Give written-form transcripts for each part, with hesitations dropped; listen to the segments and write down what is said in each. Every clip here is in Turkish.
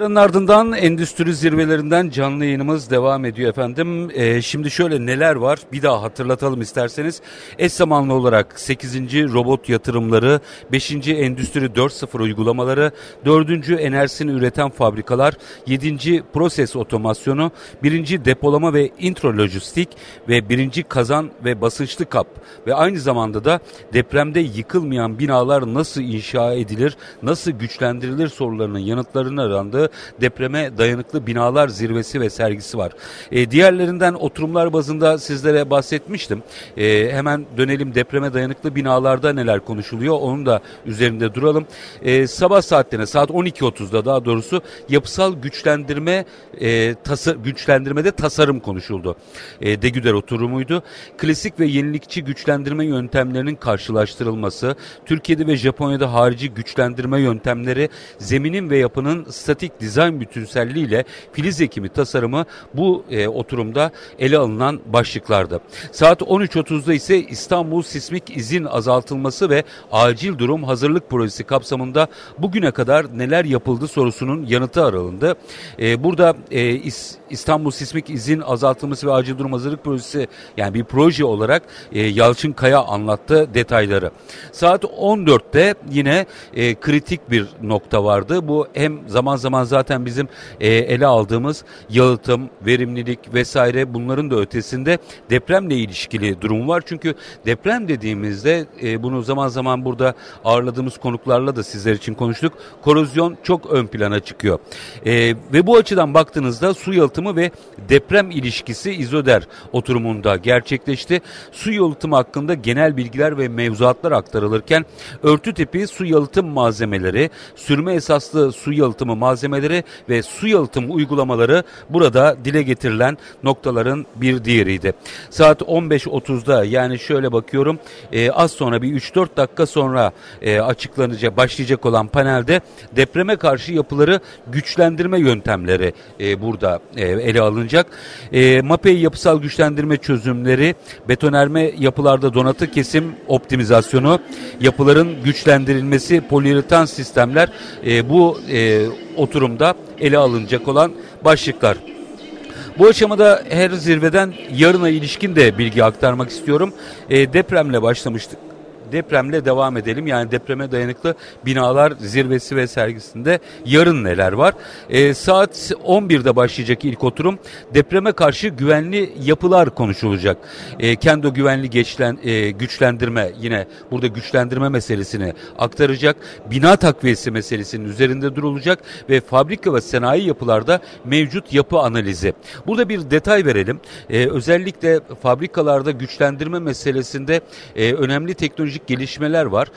Yarının ardından endüstri zirvelerinden canlı yayınımız devam ediyor efendim. Şimdi şöyle neler var bir daha hatırlatalım isterseniz. Eş zamanlı olarak 8. robot yatırımları, 5. endüstri 4.0 uygulamaları, 4. enerjisini üreten fabrikalar, 7. proses otomasyonu, 1. depolama ve intralojistik ve 1. kazan ve basınçlı kap ve aynı zamanda da depremde yıkılmayan binalar nasıl inşa edilir, nasıl güçlendirilir sorularının yanıtlarını arandı. Depreme dayanıklı binalar zirvesi ve sergisi var. Diğerlerinden oturumlar bazında sizlere bahsetmiştim. Hemen dönelim depreme dayanıklı binalarda neler konuşuluyor onun da üzerinde duralım. Sabah saatlerine saat 12.30'da daha doğrusu yapısal güçlendirmede tasarım konuşuldu. Degüder oturumuydu. Klasik ve yenilikçi güçlendirme yöntemlerinin karşılaştırılması, Türkiye'de ve Japonya'da harici güçlendirme yöntemleri, zeminin ve yapının statik dizayn bütünselliğiyle filiz ekimi tasarımı bu oturumda ele alınan başlıklardı. Saat 13.30'da ise İstanbul Sismik İzin Azaltılması ve Acil Durum Hazırlık Projesi kapsamında bugüne kadar neler yapıldı sorusunun yanıtı arandı. Burada İstanbul Sismik İzin Azaltılması ve Acil Durum Hazırlık Projesi yani bir proje olarak Yalçın Kaya anlattı detayları. Saat 14'te yine kritik bir nokta vardı. Bu hem zaman zaten bizim ele aldığımız yalıtım, verimlilik vesaire bunların da ötesinde depremle ilişkili durum var. Çünkü deprem dediğimizde bunu zaman zaman burada ağırladığımız konuklarla da sizler için konuştuk. Korozyon çok ön plana çıkıyor. Ve bu açıdan baktığınızda su yalıtımı ve deprem ilişkisi İzoder oturumunda gerçekleşti. Su yalıtımı hakkında genel bilgiler ve mevzuatlar aktarılırken örtü tipi su yalıtım malzemeleri, sürme esaslı su yalıtımı malzemeleri ve su yalıtım uygulamaları burada dile getirilen noktaların bir diğeriydi. Saat 15.30'da yani şöyle bakıyorum az sonra bir 3-4 dakika sonra başlayacak olan panelde depreme karşı yapıları güçlendirme yöntemleri burada ele alınacak. Mapei yapısal güçlendirme çözümleri, betonerme yapılarda donatı kesim optimizasyonu, yapıların güçlendirilmesi, poliüretan sistemler bu oturumda ele alınacak olan başlıklar. Bu aşamada her zirveden yarına ilişkin de bilgi aktarmak istiyorum. Depremle başlamıştık. Depremle devam edelim. Yani depreme dayanıklı binalar zirvesi ve sergisinde yarın neler var? Saat 11'de başlayacak ilk oturum. Depreme karşı güvenli yapılar konuşulacak. Kendo güvenli güçlendirme yine burada güçlendirme meselesini aktaracak. Bina takviyesi meselesinin üzerinde durulacak ve fabrika ve sanayi yapılarda mevcut yapı analizi. Burada bir detay verelim. Özellikle fabrikalarda güçlendirme meselesinde önemli teknolojik gelişmeler var.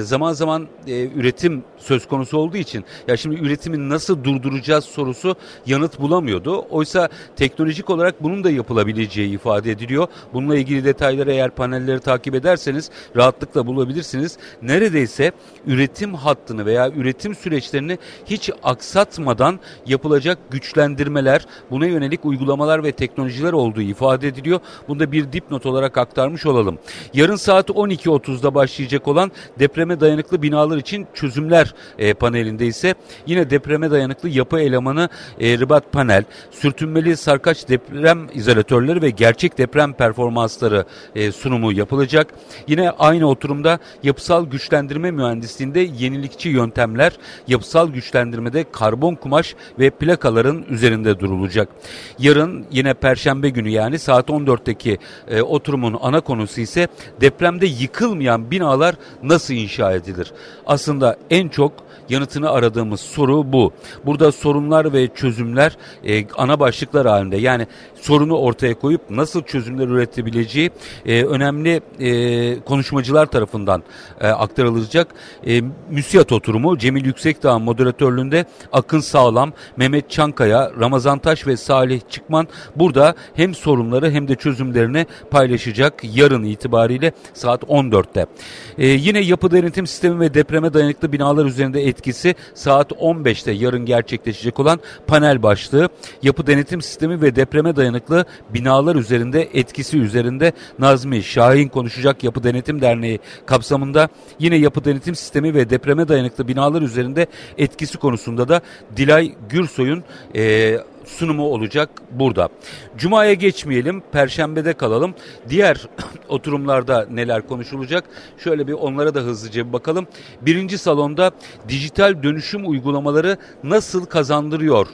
Zaman zaman üretim söz konusu olduğu için ya şimdi üretimi nasıl durduracağız sorusu yanıt bulamıyordu. Oysa teknolojik olarak bunun da yapılabileceği ifade ediliyor. Bununla ilgili detayları eğer panelleri takip ederseniz rahatlıkla bulabilirsiniz. Neredeyse üretim hattını veya üretim süreçlerini hiç aksatmadan yapılacak güçlendirmeler, buna yönelik uygulamalar ve teknolojiler olduğu ifade ediliyor. Bunu da bir dipnot olarak aktarmış olalım. Yarın saat 12.30'da başlayacak olan depreme dayanıklı binalar için çözümler panelinde ise yine depreme dayanıklı yapı elemanı ribat panel, sürtünmeli sarkaç deprem izolatörleri ve gerçek deprem performansları sunumu yapılacak. Yine aynı oturumda yapısal güçlendirme mühendisliğinde yenilikçi yöntemler, yapısal güçlendirmede karbon kumaş ve plakaların üzerinde durulacak. Yarın yine Perşembe günü yani saat 14'teki oturumun ana konusu ise depremde yıkılmayan binalar nasıl inşa edilir? Aslında en çok yanıtını aradığımız soru bu. Burada sorunlar ve çözümler ana başlıklar halinde. Yani sorunu ortaya koyup nasıl çözümler üretebileceği önemli konuşmacılar tarafından aktarılacak. MÜSİAD oturumu Cemil Yüksekdağ moderatörlüğünde Akın Sağlam, Mehmet Çankaya, Ramazan Taş ve Salih Çıkman burada hem sorunları hem de çözümlerini paylaşacak yarın itibariyle saat 14. görülmekte. Yine yapı denetim sistemi ve depreme dayanıklı binalar üzerinde etkisi saat 15'te yarın gerçekleşecek olan panel başlığı yapı denetim sistemi ve depreme dayanıklı binalar üzerinde etkisi üzerinde Nazmi Şahin konuşacak Yapı Denetim Derneği kapsamında. Yine yapı denetim sistemi ve depreme dayanıklı binalar üzerinde etkisi konusunda da Dilay Gürsoy'un sunumu olacak burada. Cuma'ya geçmeyelim, Perşembe'de kalalım. Diğer oturumlarda neler konuşulacak? Şöyle bir onlara da hızlıca bir bakalım. Birinci salonda dijital dönüşüm uygulamaları nasıl kazandırıyor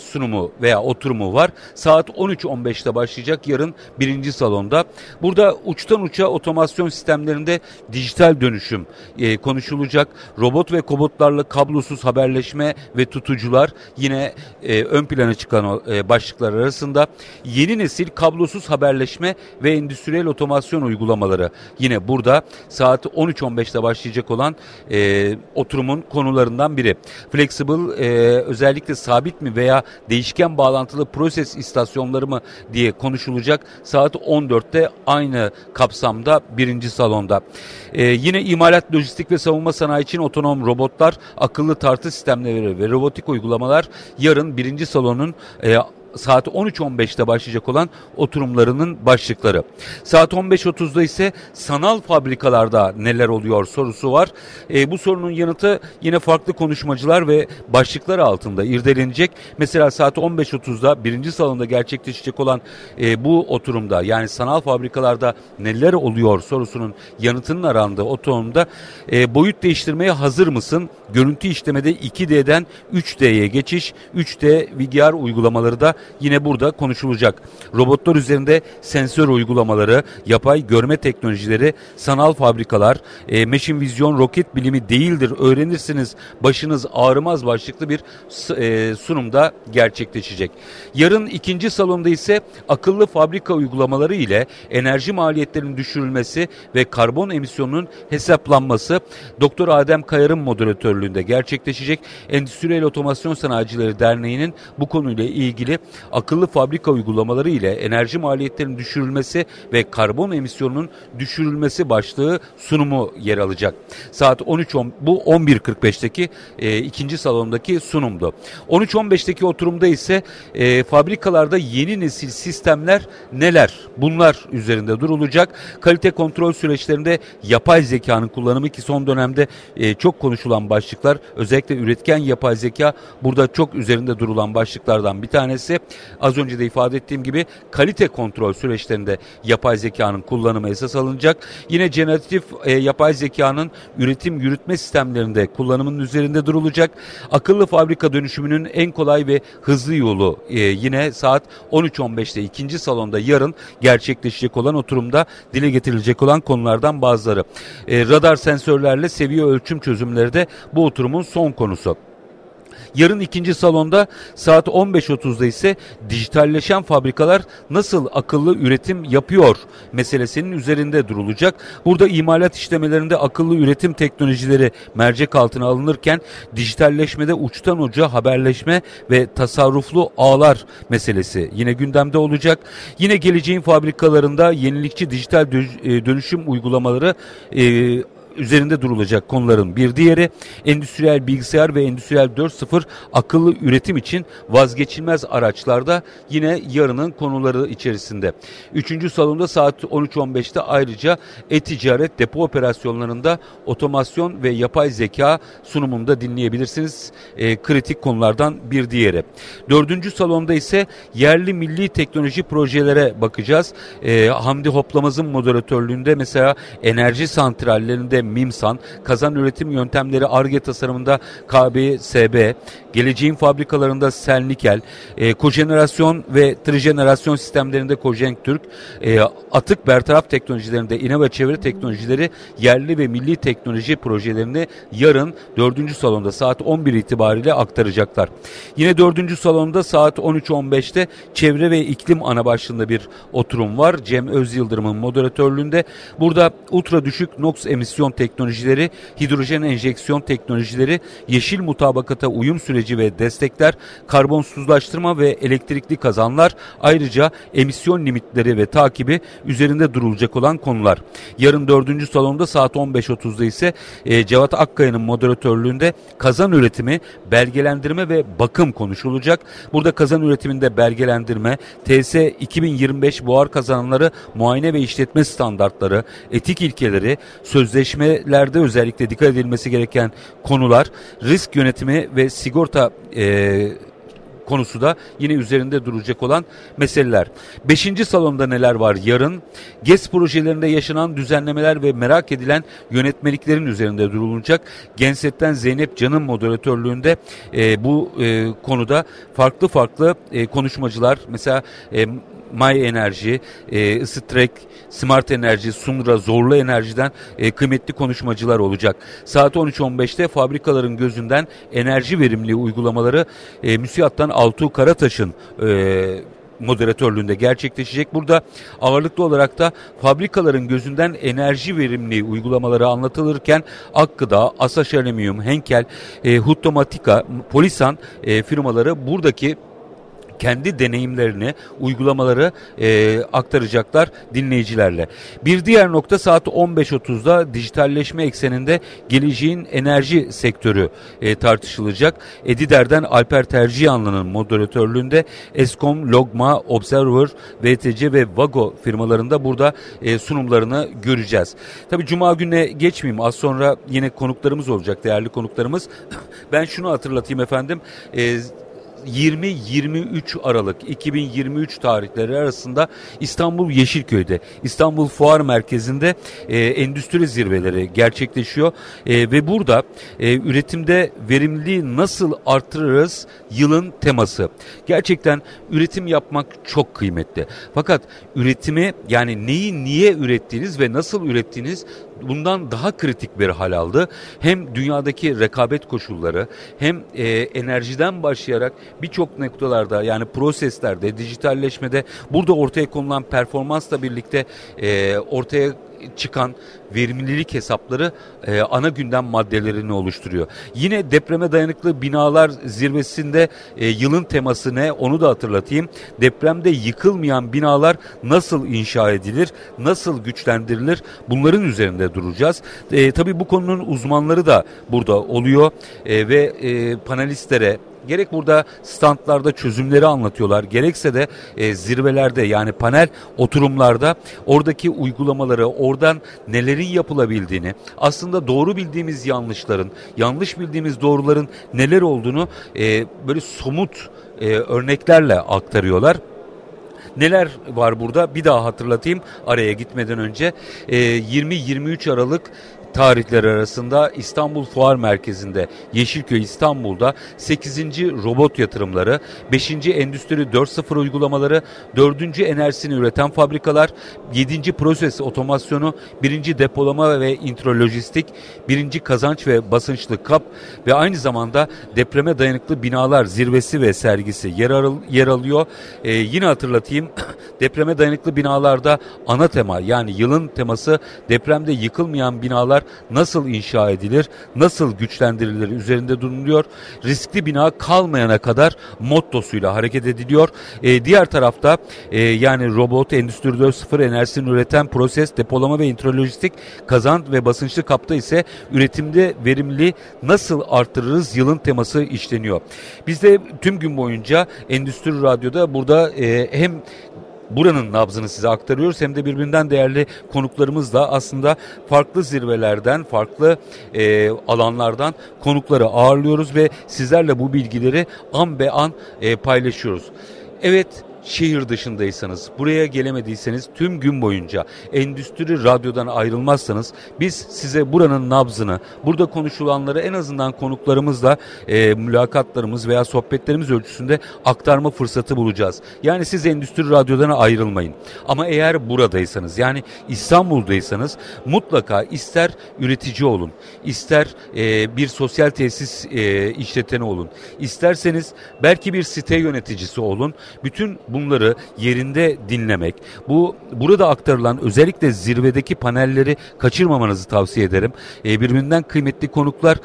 sunumu veya oturumu var. Saat 13.15'te başlayacak yarın birinci salonda. Burada uçtan uça otomasyon sistemlerinde dijital dönüşüm konuşulacak. Robot ve kobotlarla kablosuz haberleşme ve tutucular yine ön plana çıkan başlıklar arasında. Yeni nesil kablosuz haberleşme ve endüstriyel otomasyon uygulamaları yine burada saat 13.15'te başlayacak olan oturumun konularından biri. Flexible özellikle sabit mi veya değişken bağlantılı proses istasyonları mı diye konuşulacak saat 14'te aynı kapsamda birinci salonda. Yine imalat, lojistik ve savunma sanayi için otonom robotlar, akıllı tartı sistemleri ve robotik uygulamalar yarın birinci salonun saat 13.15'te başlayacak olan oturumlarının başlıkları. Saat 15.30'da ise sanal fabrikalarda neler oluyor sorusu var. Bu sorunun yanıtı yine farklı konuşmacılar ve başlıklar altında irdelenecek. Mesela saat 15.30'da birinci salonda gerçekleşecek olan bu oturumda, yani sanal fabrikalarda neler oluyor sorusunun yanıtının arandığı oturumda boyut değiştirmeye hazır mısın? Görüntü işlemede 2D'den 3D'ye geçiş, 3D VR uygulamaları da yine burada konuşulacak. Robotlar üzerinde sensör uygulamaları, yapay görme teknolojileri, sanal fabrikalar, meşin vizyon roket bilimi değildir, öğrenirsiniz, başınız ağrımaz başlıklı bir sunumda gerçekleşecek. Yarın ikinci salonda ise akıllı fabrika uygulamaları ile enerji maliyetlerinin düşürülmesi ve karbon emisyonunun hesaplanması Doktor Adem Kayar'ın moderatörlüğünde gerçekleşecek. Endüstriyel Otomasyon Sanayicileri Derneği'nin bu konuyla ilgili akıllı fabrika uygulamaları ile enerji maliyetlerinin düşürülmesi ve karbon emisyonunun düşürülmesi başlığı sunumu yer alacak. Saat 13.10 bu 11.45'teki ikinci salondaki sunumdu. 13.15'teki oturumda ise fabrikalarda yeni nesil sistemler neler? Bunlar üzerinde durulacak. Kalite kontrol süreçlerinde yapay zekanın kullanımı ki son dönemde çok konuşulan başlıklar, özellikle üretken yapay zeka burada çok üzerinde durulan başlıklardan bir tanesi. Az önce de ifade ettiğim gibi kalite kontrol süreçlerinde yapay zekanın kullanımı esas alınacak. Yine generatif yapay zekanın üretim yürütme sistemlerinde kullanımının üzerinde durulacak. Akıllı fabrika dönüşümünün en kolay ve hızlı yolu yine saat 13.15'te ikinci salonda yarın gerçekleşecek olan oturumda dile getirilecek olan konulardan bazıları. Radar sensörlerle seviye ölçüm çözümleri de bu oturumun son konusu. Yarın ikinci salonda saat 15.30'da ise dijitalleşen fabrikalar nasıl akıllı üretim yapıyor meselesinin üzerinde durulacak. Burada imalat işlemelerinde akıllı üretim teknolojileri mercek altına alınırken dijitalleşmede uçtan uca haberleşme ve tasarruflu ağlar meselesi yine gündemde olacak. Yine geleceğin fabrikalarında yenilikçi dijital dönüşüm uygulamaları üzerinde durulacak konuların bir diğeri. Endüstriyel bilgisayar ve endüstriyel 4.0 akıllı üretim için vazgeçilmez araçlarda yine yarının konuları içerisinde. Üçüncü salonda saat 13.15'te ayrıca e-ticaret depo operasyonlarında otomasyon ve yapay zeka sunumunda dinleyebilirsiniz. Kritik konulardan bir diğeri. Dördüncü salonda ise yerli milli teknoloji projelere bakacağız. Hamdi Hoplamaz'ın moderatörlüğünde mesela enerji santrallerinde Mimsan, kazan üretim yöntemleri ARGE tasarımında KBSB, geleceğin fabrikalarında Selnikel, kojenerasyon ve trijenerasyon sistemlerinde Kojenktürk, atık bertaraf teknolojilerinde İnova Çevre teknolojileri, yerli ve milli teknoloji projelerini yarın 4. salonda saat 11 itibariyle aktaracaklar. Yine 4. salonda saat 13.15'te çevre ve iklim ana başlığında bir oturum var. Cem Özyıldırım'ın moderatörlüğünde. Burada ultra düşük NOx emisyon teknolojileri, hidrojen enjeksiyon teknolojileri, yeşil mutabakata uyum süreci ve destekler, karbonsuzlaştırma ve elektrikli kazanlar, ayrıca emisyon limitleri ve takibi üzerinde durulacak olan konular. Yarın 4. salonda saat 15.30'da ise Cevat Akkaya'nın moderatörlüğünde kazan üretimi, belgelendirme ve bakım konuşulacak. Burada kazan üretiminde belgelendirme, TS 2025 buhar kazanları, muayene ve işletme standartları, etik ilkeleri, sözleşmelerde özellikle dikkat edilmesi gereken konular, risk yönetimi ve sigorta konusu da yine üzerinde duracak olan meseleler. 5. salonda neler var yarın? GES projelerinde yaşanan düzenlemeler ve merak edilen yönetmeliklerin üzerinde durulacak. Gensetten Zeynep Can'ın moderatörlüğünde bu konuda farklı konuşmacılar, mesela May Enerji, Isıtrek, Smart Enerji, Sunra, Zorlu Enerji'den kıymetli konuşmacılar olacak. Saat 13.15'te fabrikaların gözünden enerji verimli uygulamaları MÜSİAD'dan Altuğ Karataş'ın moderatörlüğünde gerçekleşecek. Burada ağırlıklı olarak da fabrikaların gözünden enerji verimli uygulamaları anlatılırken Akkıdağ, Asaş Alüminyum, Henkel, Huttomatika, Polisan firmaları buradaki kendi deneyimlerini, uygulamaları aktaracaklar dinleyicilerle. Bir diğer nokta saat 15.30'da dijitalleşme ekseninde geleceğin enerji sektörü tartışılacak. Edider'den Alper Tercihanlı'nın moderatörlüğünde Eskom, Logma, Observer, VTC ve Vago firmalarında burada sunumlarını göreceğiz. Tabii Cuma gününe geçmeyeyim. Az sonra yine konuklarımız olacak, değerli konuklarımız. Ben şunu hatırlatayım efendim. 20-23 Aralık 2023 tarihleri arasında İstanbul Yeşilköy'de, İstanbul Fuar Merkezi'nde endüstri zirveleri gerçekleşiyor ve burada üretimde verimliliği nasıl artırırız yılın teması. Gerçekten üretim yapmak çok kıymetli. Fakat üretimi, yani neyi niye ürettiğiniz ve nasıl ürettiğiniz, bundan daha kritik bir hal aldı. Hem dünyadaki rekabet koşulları, hem enerjiden başlayarak birçok noktalarda, yani proseslerde, dijitalleşmede burada ortaya konulan performansla birlikte ortaya çıkan verimlilik hesapları ana gündem maddelerini oluşturuyor. Yine depreme dayanıklı binalar zirvesinde yılın teması ne, onu da hatırlatayım. Depremde yıkılmayan binalar nasıl inşa edilir, nasıl güçlendirilir, bunların üzerinde duracağız. Tabii bu konunun uzmanları da burada oluyor ve panelistlere, gerek burada standlarda çözümleri anlatıyorlar, gerekse de zirvelerde, yani panel oturumlarda oradaki uygulamaları, oradan nelerin yapılabildiğini, aslında doğru bildiğimiz yanlışların, yanlış bildiğimiz doğruların neler olduğunu böyle somut örneklerle aktarıyorlar. Neler var burada? Bir daha hatırlatayım araya gitmeden önce. 20-23 Aralık tarihleri arasında İstanbul Fuar Merkezi'nde, Yeşilköy İstanbul'da 8. robot yatırımları, 5. Endüstri 4.0 uygulamaları, 4. enerjisini üreten fabrikalar, 7. proses otomasyonu, 1. depolama ve intralojistik, 1. kazanç ve basınçlı kap ve aynı zamanda depreme dayanıklı binalar zirvesi ve sergisi yer alıyor. Yine hatırlatayım, depreme dayanıklı binalarda ana tema, yani yılın teması depremde yıkılmayan binalar nasıl inşa edilir, nasıl güçlendirilir üzerinde duruluyor. Riskli bina kalmayana kadar mottosuyla hareket ediliyor. Diğer tarafta yani robot, endüstri 4.0 enerjisini üreten proses, depolama ve intralojistik, kazanç ve basınçlı kapta ise üretimde verimliliği nasıl artırırız yılın teması işleniyor. Biz de tüm gün boyunca Endüstri Radyo'da burada hem buranın nabzını size aktarıyoruz, hem de birbirinden değerli konuklarımızla aslında farklı zirvelerden, farklı alanlardan konukları ağırlıyoruz ve sizlerle bu bilgileri an be an paylaşıyoruz. Evet, şehir dışındaysanız, buraya gelemediyseniz, tüm gün boyunca Endüstri Radyo'dan ayrılmazsanız biz size buranın nabzını, burada konuşulanları en azından konuklarımızla mülakatlarımız veya sohbetlerimiz ölçüsünde aktarma fırsatı bulacağız. Yani siz Endüstri Radyo'dan ayrılmayın. Ama eğer buradaysanız, yani İstanbul'daysanız, mutlaka ister üretici olun, ister bir sosyal tesis işleteni olun, isterseniz belki bir site yöneticisi olun. Bütün bu bunları yerinde dinlemek, burada aktarılan özellikle zirvedeki panelleri kaçırmamanızı tavsiye ederim. Birbirinden kıymetli konuklar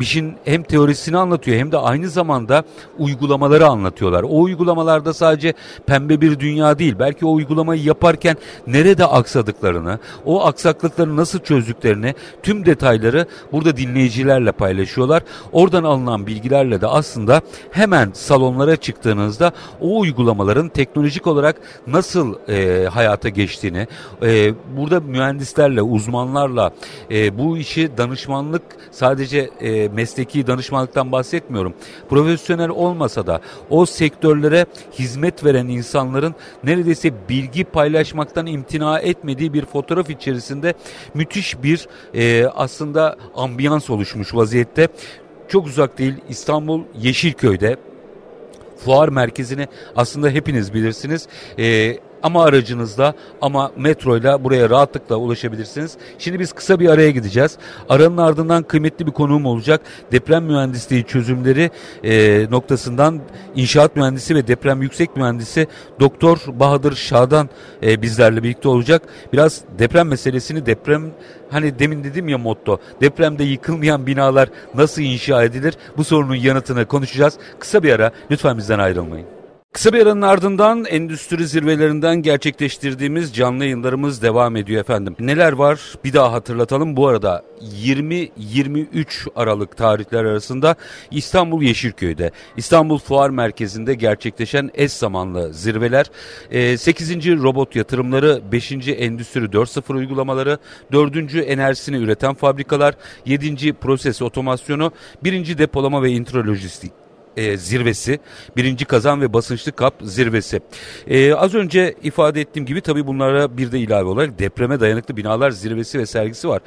işin hem teorisini anlatıyor hem de aynı zamanda uygulamaları anlatıyorlar. O uygulamalarda sadece pembe bir dünya değil, belki o uygulamayı yaparken nerede aksadıklarını, o aksaklıkları nasıl çözdüklerini, tüm detayları burada dinleyicilerle paylaşıyorlar. Oradan alınan bilgilerle de aslında hemen salonlara çıktığınızda o uygulamaların teknolojik olarak nasıl hayata geçtiğini, burada mühendislerle, uzmanlarla bu işi danışmanlık, sadece mesleki danışmanlıktan bahsetmiyorum. Profesyonel olmasa da o sektörlere hizmet veren insanların neredeyse bilgi paylaşmaktan imtina etmediği bir fotoğraf içerisinde müthiş bir aslında ambiyans oluşmuş vaziyette. Çok uzak değil, İstanbul Yeşilköy'de fuar merkezini aslında hepiniz bilirsiniz. Ama aracınızla, ama metroyla buraya rahatlıkla ulaşabilirsiniz. Şimdi biz kısa bir araya gideceğiz. Aranın ardından kıymetli bir konuğum olacak. Deprem mühendisliği çözümleri noktasından inşaat mühendisi ve deprem yüksek mühendisi Doktor Bahadır Şah'dan bizlerle birlikte olacak. Biraz deprem meselesini, hani demin dedim ya motto, depremde yıkılmayan binalar nasıl inşa edilir? Bu sorunun yanıtını konuşacağız. Kısa bir ara, lütfen bizden ayrılmayın. Kısa bir aranın ardından endüstri zirvelerinden gerçekleştirdiğimiz canlı yayınlarımız devam ediyor efendim. Neler var bir daha hatırlatalım. Bu arada 20-23 Aralık tarihler arasında İstanbul Yeşilköy'de, İstanbul Fuar Merkezi'nde gerçekleşen eş zamanlı zirveler, 8. robot yatırımları, 5. Endüstri 4.0 uygulamaları, 4. enerjisini üreten fabrikalar, 7. proses otomasyonu, 1. depolama ve intralojistik zirvesi, 1. kazan ve basınçlı kap zirvesi. Az önce ifade ettiğim gibi tabii bunlara bir de ilave olarak depreme dayanıklı binalar zirvesi ve sergisi var.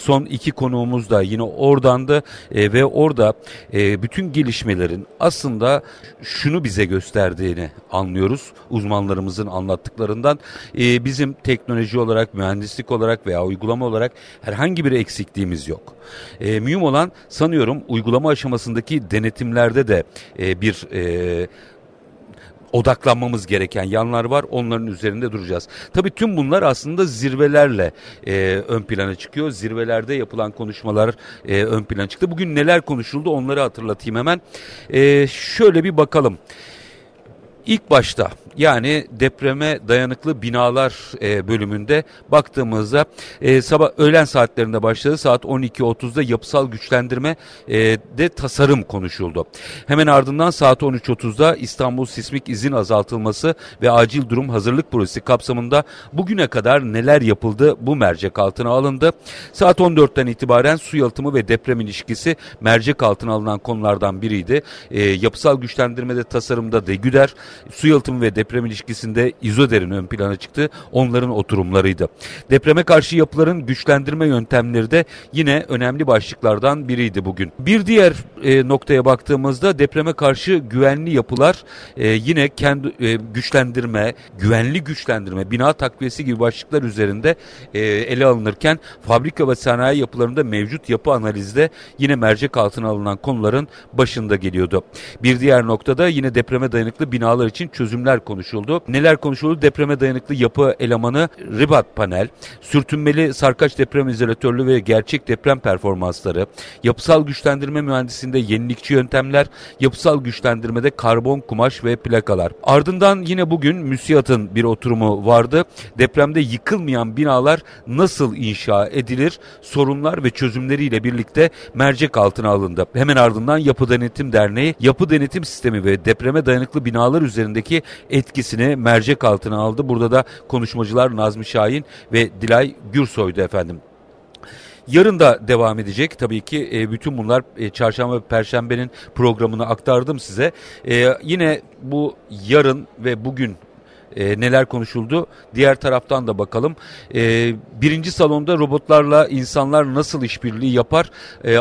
Son 2 konuğumuz da yine oradandı ve orada bütün gelişmelerin aslında şunu bize gösterdiğini anlıyoruz uzmanlarımızın anlattıklarından. Bizim teknoloji olarak, mühendislik olarak veya uygulama olarak herhangi bir eksikliğimiz yok. Mühim olan sanıyorum uygulama aşamasındaki denetimlerde de bir odaklanmamız gereken yanlar var. Onların üzerinde duracağız. Tabii tüm bunlar aslında zirvelerle ön plana çıkıyor. Zirvelerde yapılan konuşmalar ön plana çıktı. Bugün neler konuşuldu onları hatırlatayım hemen. Şöyle bir bakalım. İlk başta yani depreme dayanıklı binalar bölümünde baktığımızda öğlen saatlerinde başladı. Saat 12.30'da yapısal güçlendirme de tasarım konuşuldu. Hemen ardından saat 13.30'da İstanbul Sismik İzin Azaltılması ve Acil Durum Hazırlık Projesi kapsamında bugüne kadar neler yapıldı, bu mercek altına alındı. Saat 14'ten itibaren su yalıtımı ve deprem ilişkisi mercek altına alınan konulardan biriydi. Yapısal güçlendirmede, tasarımda Degüder, su yalıtımı ve deprem ilişkisinde İzoder'in ön plana çıktı. Onların oturumlarıydı. Depreme karşı yapıların güçlendirme yöntemleri de yine önemli başlıklardan biriydi bugün. Bir diğer noktaya baktığımızda depreme karşı güvenli yapılar yine güçlendirme, güvenli güçlendirme, bina takviyesi gibi başlıklar üzerinde ele alınırken fabrika ve sanayi yapılarında mevcut yapı analizde yine mercek altına alınan konuların başında geliyordu. Bir diğer noktada yine depreme dayanıklı binalar için çözümler konuşuldu. Neler konuşuldu? Depreme dayanıklı yapı elemanı ribat panel, sürtünmeli sarkaç deprem izolatörlü ve gerçek deprem performansları, yapısal güçlendirme mühendisinde yenilikçi yöntemler, yapısal güçlendirmede karbon, kumaş ve plakalar. Ardından yine bugün MÜSİAD'ın bir oturumu vardı. Depremde yıkılmayan binalar nasıl inşa edilir? Sorunlar ve çözümleriyle birlikte mercek altına alındı. Hemen ardından Yapı Denetim Derneği, yapı denetim sistemi ve depreme dayanıklı binalar üzerindeki etkisini mercek altına aldı. Burada da konuşmacılar Nazmi Şahin ve Dilay Gürsoy'du efendim. Yarın da devam edecek. Tabii ki bütün bunlar çarşamba ve perşembenin programını aktardım size. Yine bu yarın ve bugün neler konuşuldu? Diğer taraftan da bakalım. Birinci salonda robotlarla insanlar nasıl işbirliği yapar?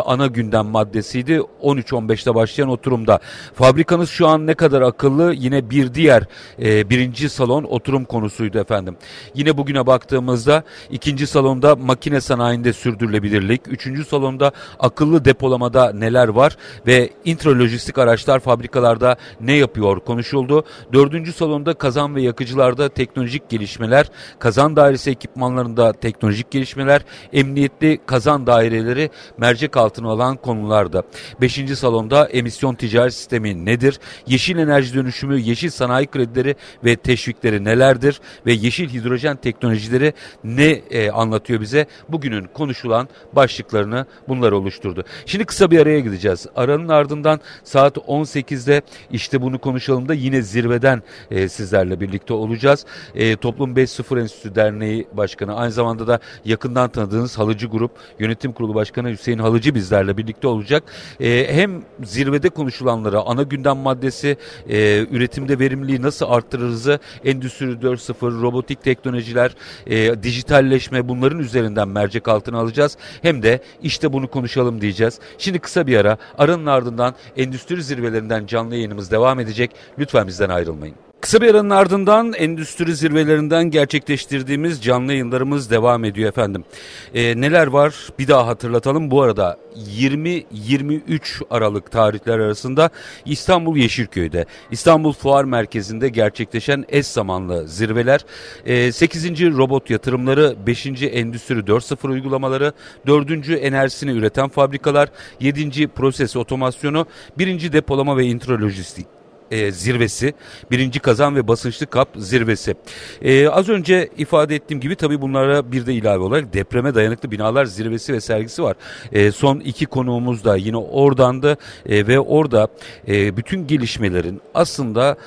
Ana gündem maddesiydi. 13-15'te başlayan oturumda. Fabrikanız şu an ne kadar akıllı? Yine bir diğer birinci salon oturum konusuydu efendim. Yine bugüne baktığımızda ikinci salonda makine sanayinde sürdürülebilirlik. Üçüncü salonda akıllı depolamada neler var? Ve intralojistik araçlar fabrikalarda ne yapıyor konuşuldu. Dördüncü salonda kazan ve yakıcılarda teknolojik gelişmeler, kazan dairesi ekipmanlarında teknolojik gelişmeler, emniyetli kazan daireleri mercek altına alan konularda. Beşinci salonda emisyon ticaret sistemi nedir? Yeşil enerji dönüşümü, yeşil sanayi kredileri ve teşvikleri nelerdir? Ve yeşil hidrojen teknolojileri ne anlatıyor bize? Bugünün konuşulan başlıklarını bunlar oluşturdu. Şimdi kısa bir araya gideceğiz. Aranın ardından saat 18'de işte bunu konuşalım da yine zirveden sizlerle birlikte olacağız. Toplum 5.0 Enstitü Derneği Başkanı, aynı zamanda da yakından tanıdığınız Halıcı Grup Yönetim Kurulu Başkanı Hüseyin Halıcı bizlerle birlikte olacak. Hem zirvede konuşulanlara, ana gündem maddesi, üretimde verimliliği nasıl arttırırızı, Endüstri 4.0, robotik teknolojiler, dijitalleşme, bunların üzerinden mercek altına alacağız. Hem de işte bunu konuşalım diyeceğiz. Şimdi kısa bir ara, aranın ardından endüstri zirvelerinden canlı yayınımız devam edecek. Lütfen bizden ayrılmayın. Kısa bir aranın ardından endüstri zirvelerinden gerçekleştirdiğimiz canlı yayınlarımız devam ediyor efendim. Neler var bir daha hatırlatalım. Bu arada 20-23 Aralık tarihler arasında İstanbul Yeşilköy'de, İstanbul Fuar Merkezi'nde gerçekleşen eş zamanlı zirveler, 8. robot yatırımları, 5. Endüstri 4.0 uygulamaları, 4. enerjisini üreten fabrikalar, 7. proses otomasyonu, 1. depolama ve intralojistik zirvesi, 1. kazan ve basınçlı kap zirvesi. Az önce ifade ettiğim gibi tabii bunlara bir de ilave olarak depreme dayanıklı binalar zirvesi ve sergisi var. Son iki konuğumuz da yine oradandı ve orada bütün gelişmelerin aslında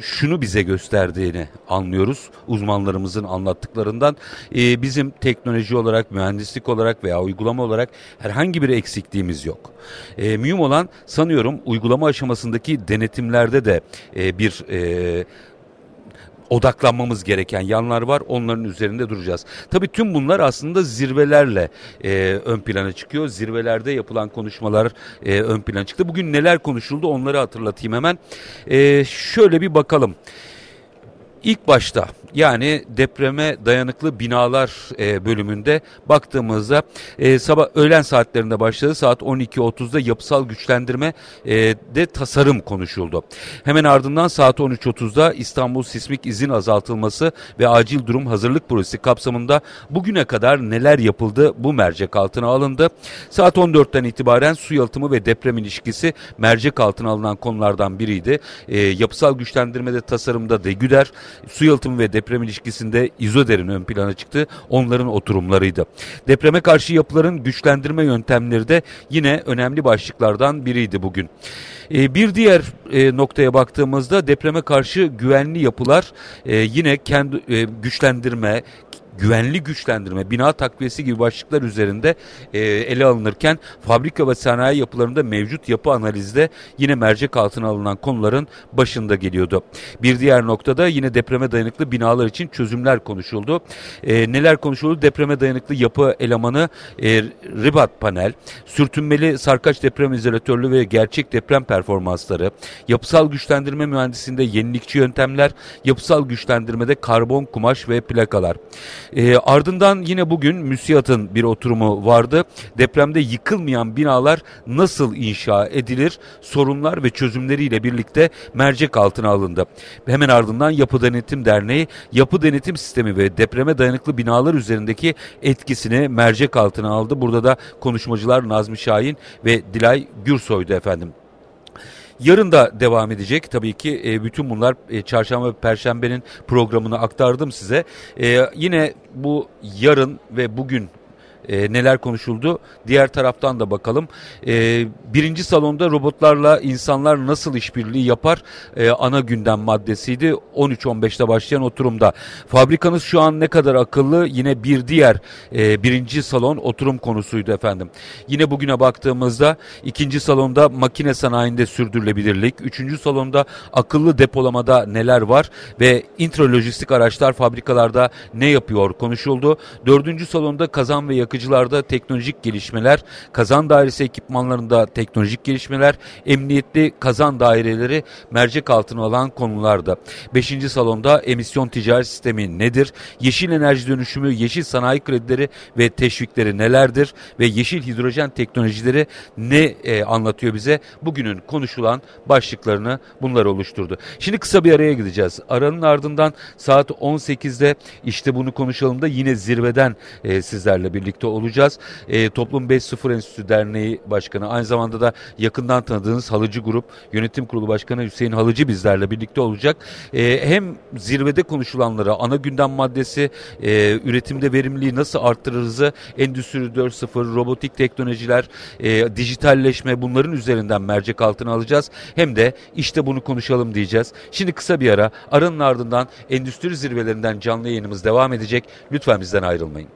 şunu bize gösterdiğini anlıyoruz uzmanlarımızın anlattıklarından. Bizim teknoloji olarak, mühendislik olarak veya uygulama olarak herhangi bir eksikliğimiz yok. Mühim olan sanıyorum uygulama aşamasındaki denetimlerde de bir odaklanmamız gereken yanlar var. Onların üzerinde duracağız. Tabii tüm bunlar aslında zirvelerle ön plana çıkıyor. Zirvelerde yapılan konuşmalar ön plana çıktı. Bugün neler konuşuldu onları hatırlatayım hemen. Şöyle bir bakalım. İlk başta yani depreme dayanıklı binalar bölümünde baktığımızda sabah öğlen saatlerinde başladı. Saat 12.30'da yapısal güçlendirme de tasarım konuşuldu. Hemen ardından saat 13.30'da İstanbul Sismik İzin Azaltılması ve Acil Durum Hazırlık Projesi kapsamında bugüne kadar neler yapıldı, bu mercek altına alındı. Saat 14'ten itibaren su yalıtımı ve deprem ilişkisi mercek altına alınan konulardan biriydi. Yapısal güçlendirmede, tasarımda Degüder, su yalıtımı ve deprem ilişkisinde İzoder'in ön plana çıktı. Onların oturumlarıydı. Depreme karşı yapıların güçlendirme yöntemleri de yine önemli başlıklardan biriydi bugün. Bir diğer noktaya baktığımızda depreme karşı güvenli yapılar yine kendi güçlendirme, güvenli güçlendirme, bina takviyesi gibi başlıklar üzerinde ele alınırken fabrika ve sanayi yapılarında mevcut yapı analizde yine mercek altına alınan konuların başında geliyordu. Bir diğer noktada yine depreme dayanıklı binalar için çözümler konuşuldu. Neler konuşuldu? Depreme dayanıklı yapı elemanı, ribat panel, sürtünmeli sarkaç deprem izolatörlü ve gerçek deprem performansları, yapısal güçlendirme mühendisinde yenilikçi yöntemler, yapısal güçlendirmede karbon, kumaş ve plakalar. Ardından yine bugün MÜSİAD'ın bir oturumu vardı. Depremde yıkılmayan binalar nasıl inşa edilir? Sorunlar ve çözümleriyle birlikte mercek altına alındı. Hemen ardından Yapı Denetim Derneği, yapı denetim sistemi ve depreme dayanıklı binalar üzerindeki etkisini mercek altına aldı. Burada da konuşmacılar Nazmi Şahin ve Dilay Gürsoy'du efendim. Yarın da devam edecek. Tabii ki bütün bunlar çarşamba ve perşembenin programını aktardım size. Yine bu yarın ve bugün neler konuşuldu? Diğer taraftan da bakalım. Birinci salonda robotlarla insanlar nasıl işbirliği yapar? Ana gündem maddesiydi. 13-15'te başlayan oturumda. Fabrikanız şu an ne kadar akıllı? Yine bir diğer birinci salon oturum konusuydu efendim. Yine bugüne baktığımızda ikinci salonda makine sanayinde sürdürülebilirlik. Üçüncü salonda akıllı depolamada neler var? Ve intralojistik araçlar fabrikalarda ne yapıyor konuşuldu. Dördüncü salonda kazan ve yakıcılarda teknolojik gelişmeler, kazan dairesi ekipmanlarında teknolojik gelişmeler, emniyetli kazan daireleri mercek altına alan konularda. Beşinci salonda emisyon ticaret sistemi nedir? Yeşil enerji dönüşümü, yeşil sanayi kredileri ve teşvikleri nelerdir? Ve yeşil hidrojen teknolojileri ne anlatıyor bize? Bugünün konuşulan başlıklarını bunlar oluşturdu. Şimdi kısa bir araya gideceğiz. Aranın ardından saat 18'de işte bunu konuşalım da yine zirveden sizlerle birlikte olacağız. Toplum 5.0 Enstitü Derneği Başkanı, aynı zamanda da yakından tanıdığınız Halıcı Grup Yönetim Kurulu Başkanı Hüseyin Halıcı bizlerle birlikte olacak. Hem zirvede konuşulanlara, ana gündem maddesi, üretimde verimliliği nasıl arttırırızı, Endüstri 4.0, robotik teknolojiler, dijitalleşme, bunların üzerinden mercek altına alacağız. Hem de işte bunu konuşalım diyeceğiz. Şimdi kısa bir ara. Aranın ardından endüstri zirvelerinden canlı yayınımız devam edecek. Lütfen bizden ayrılmayın.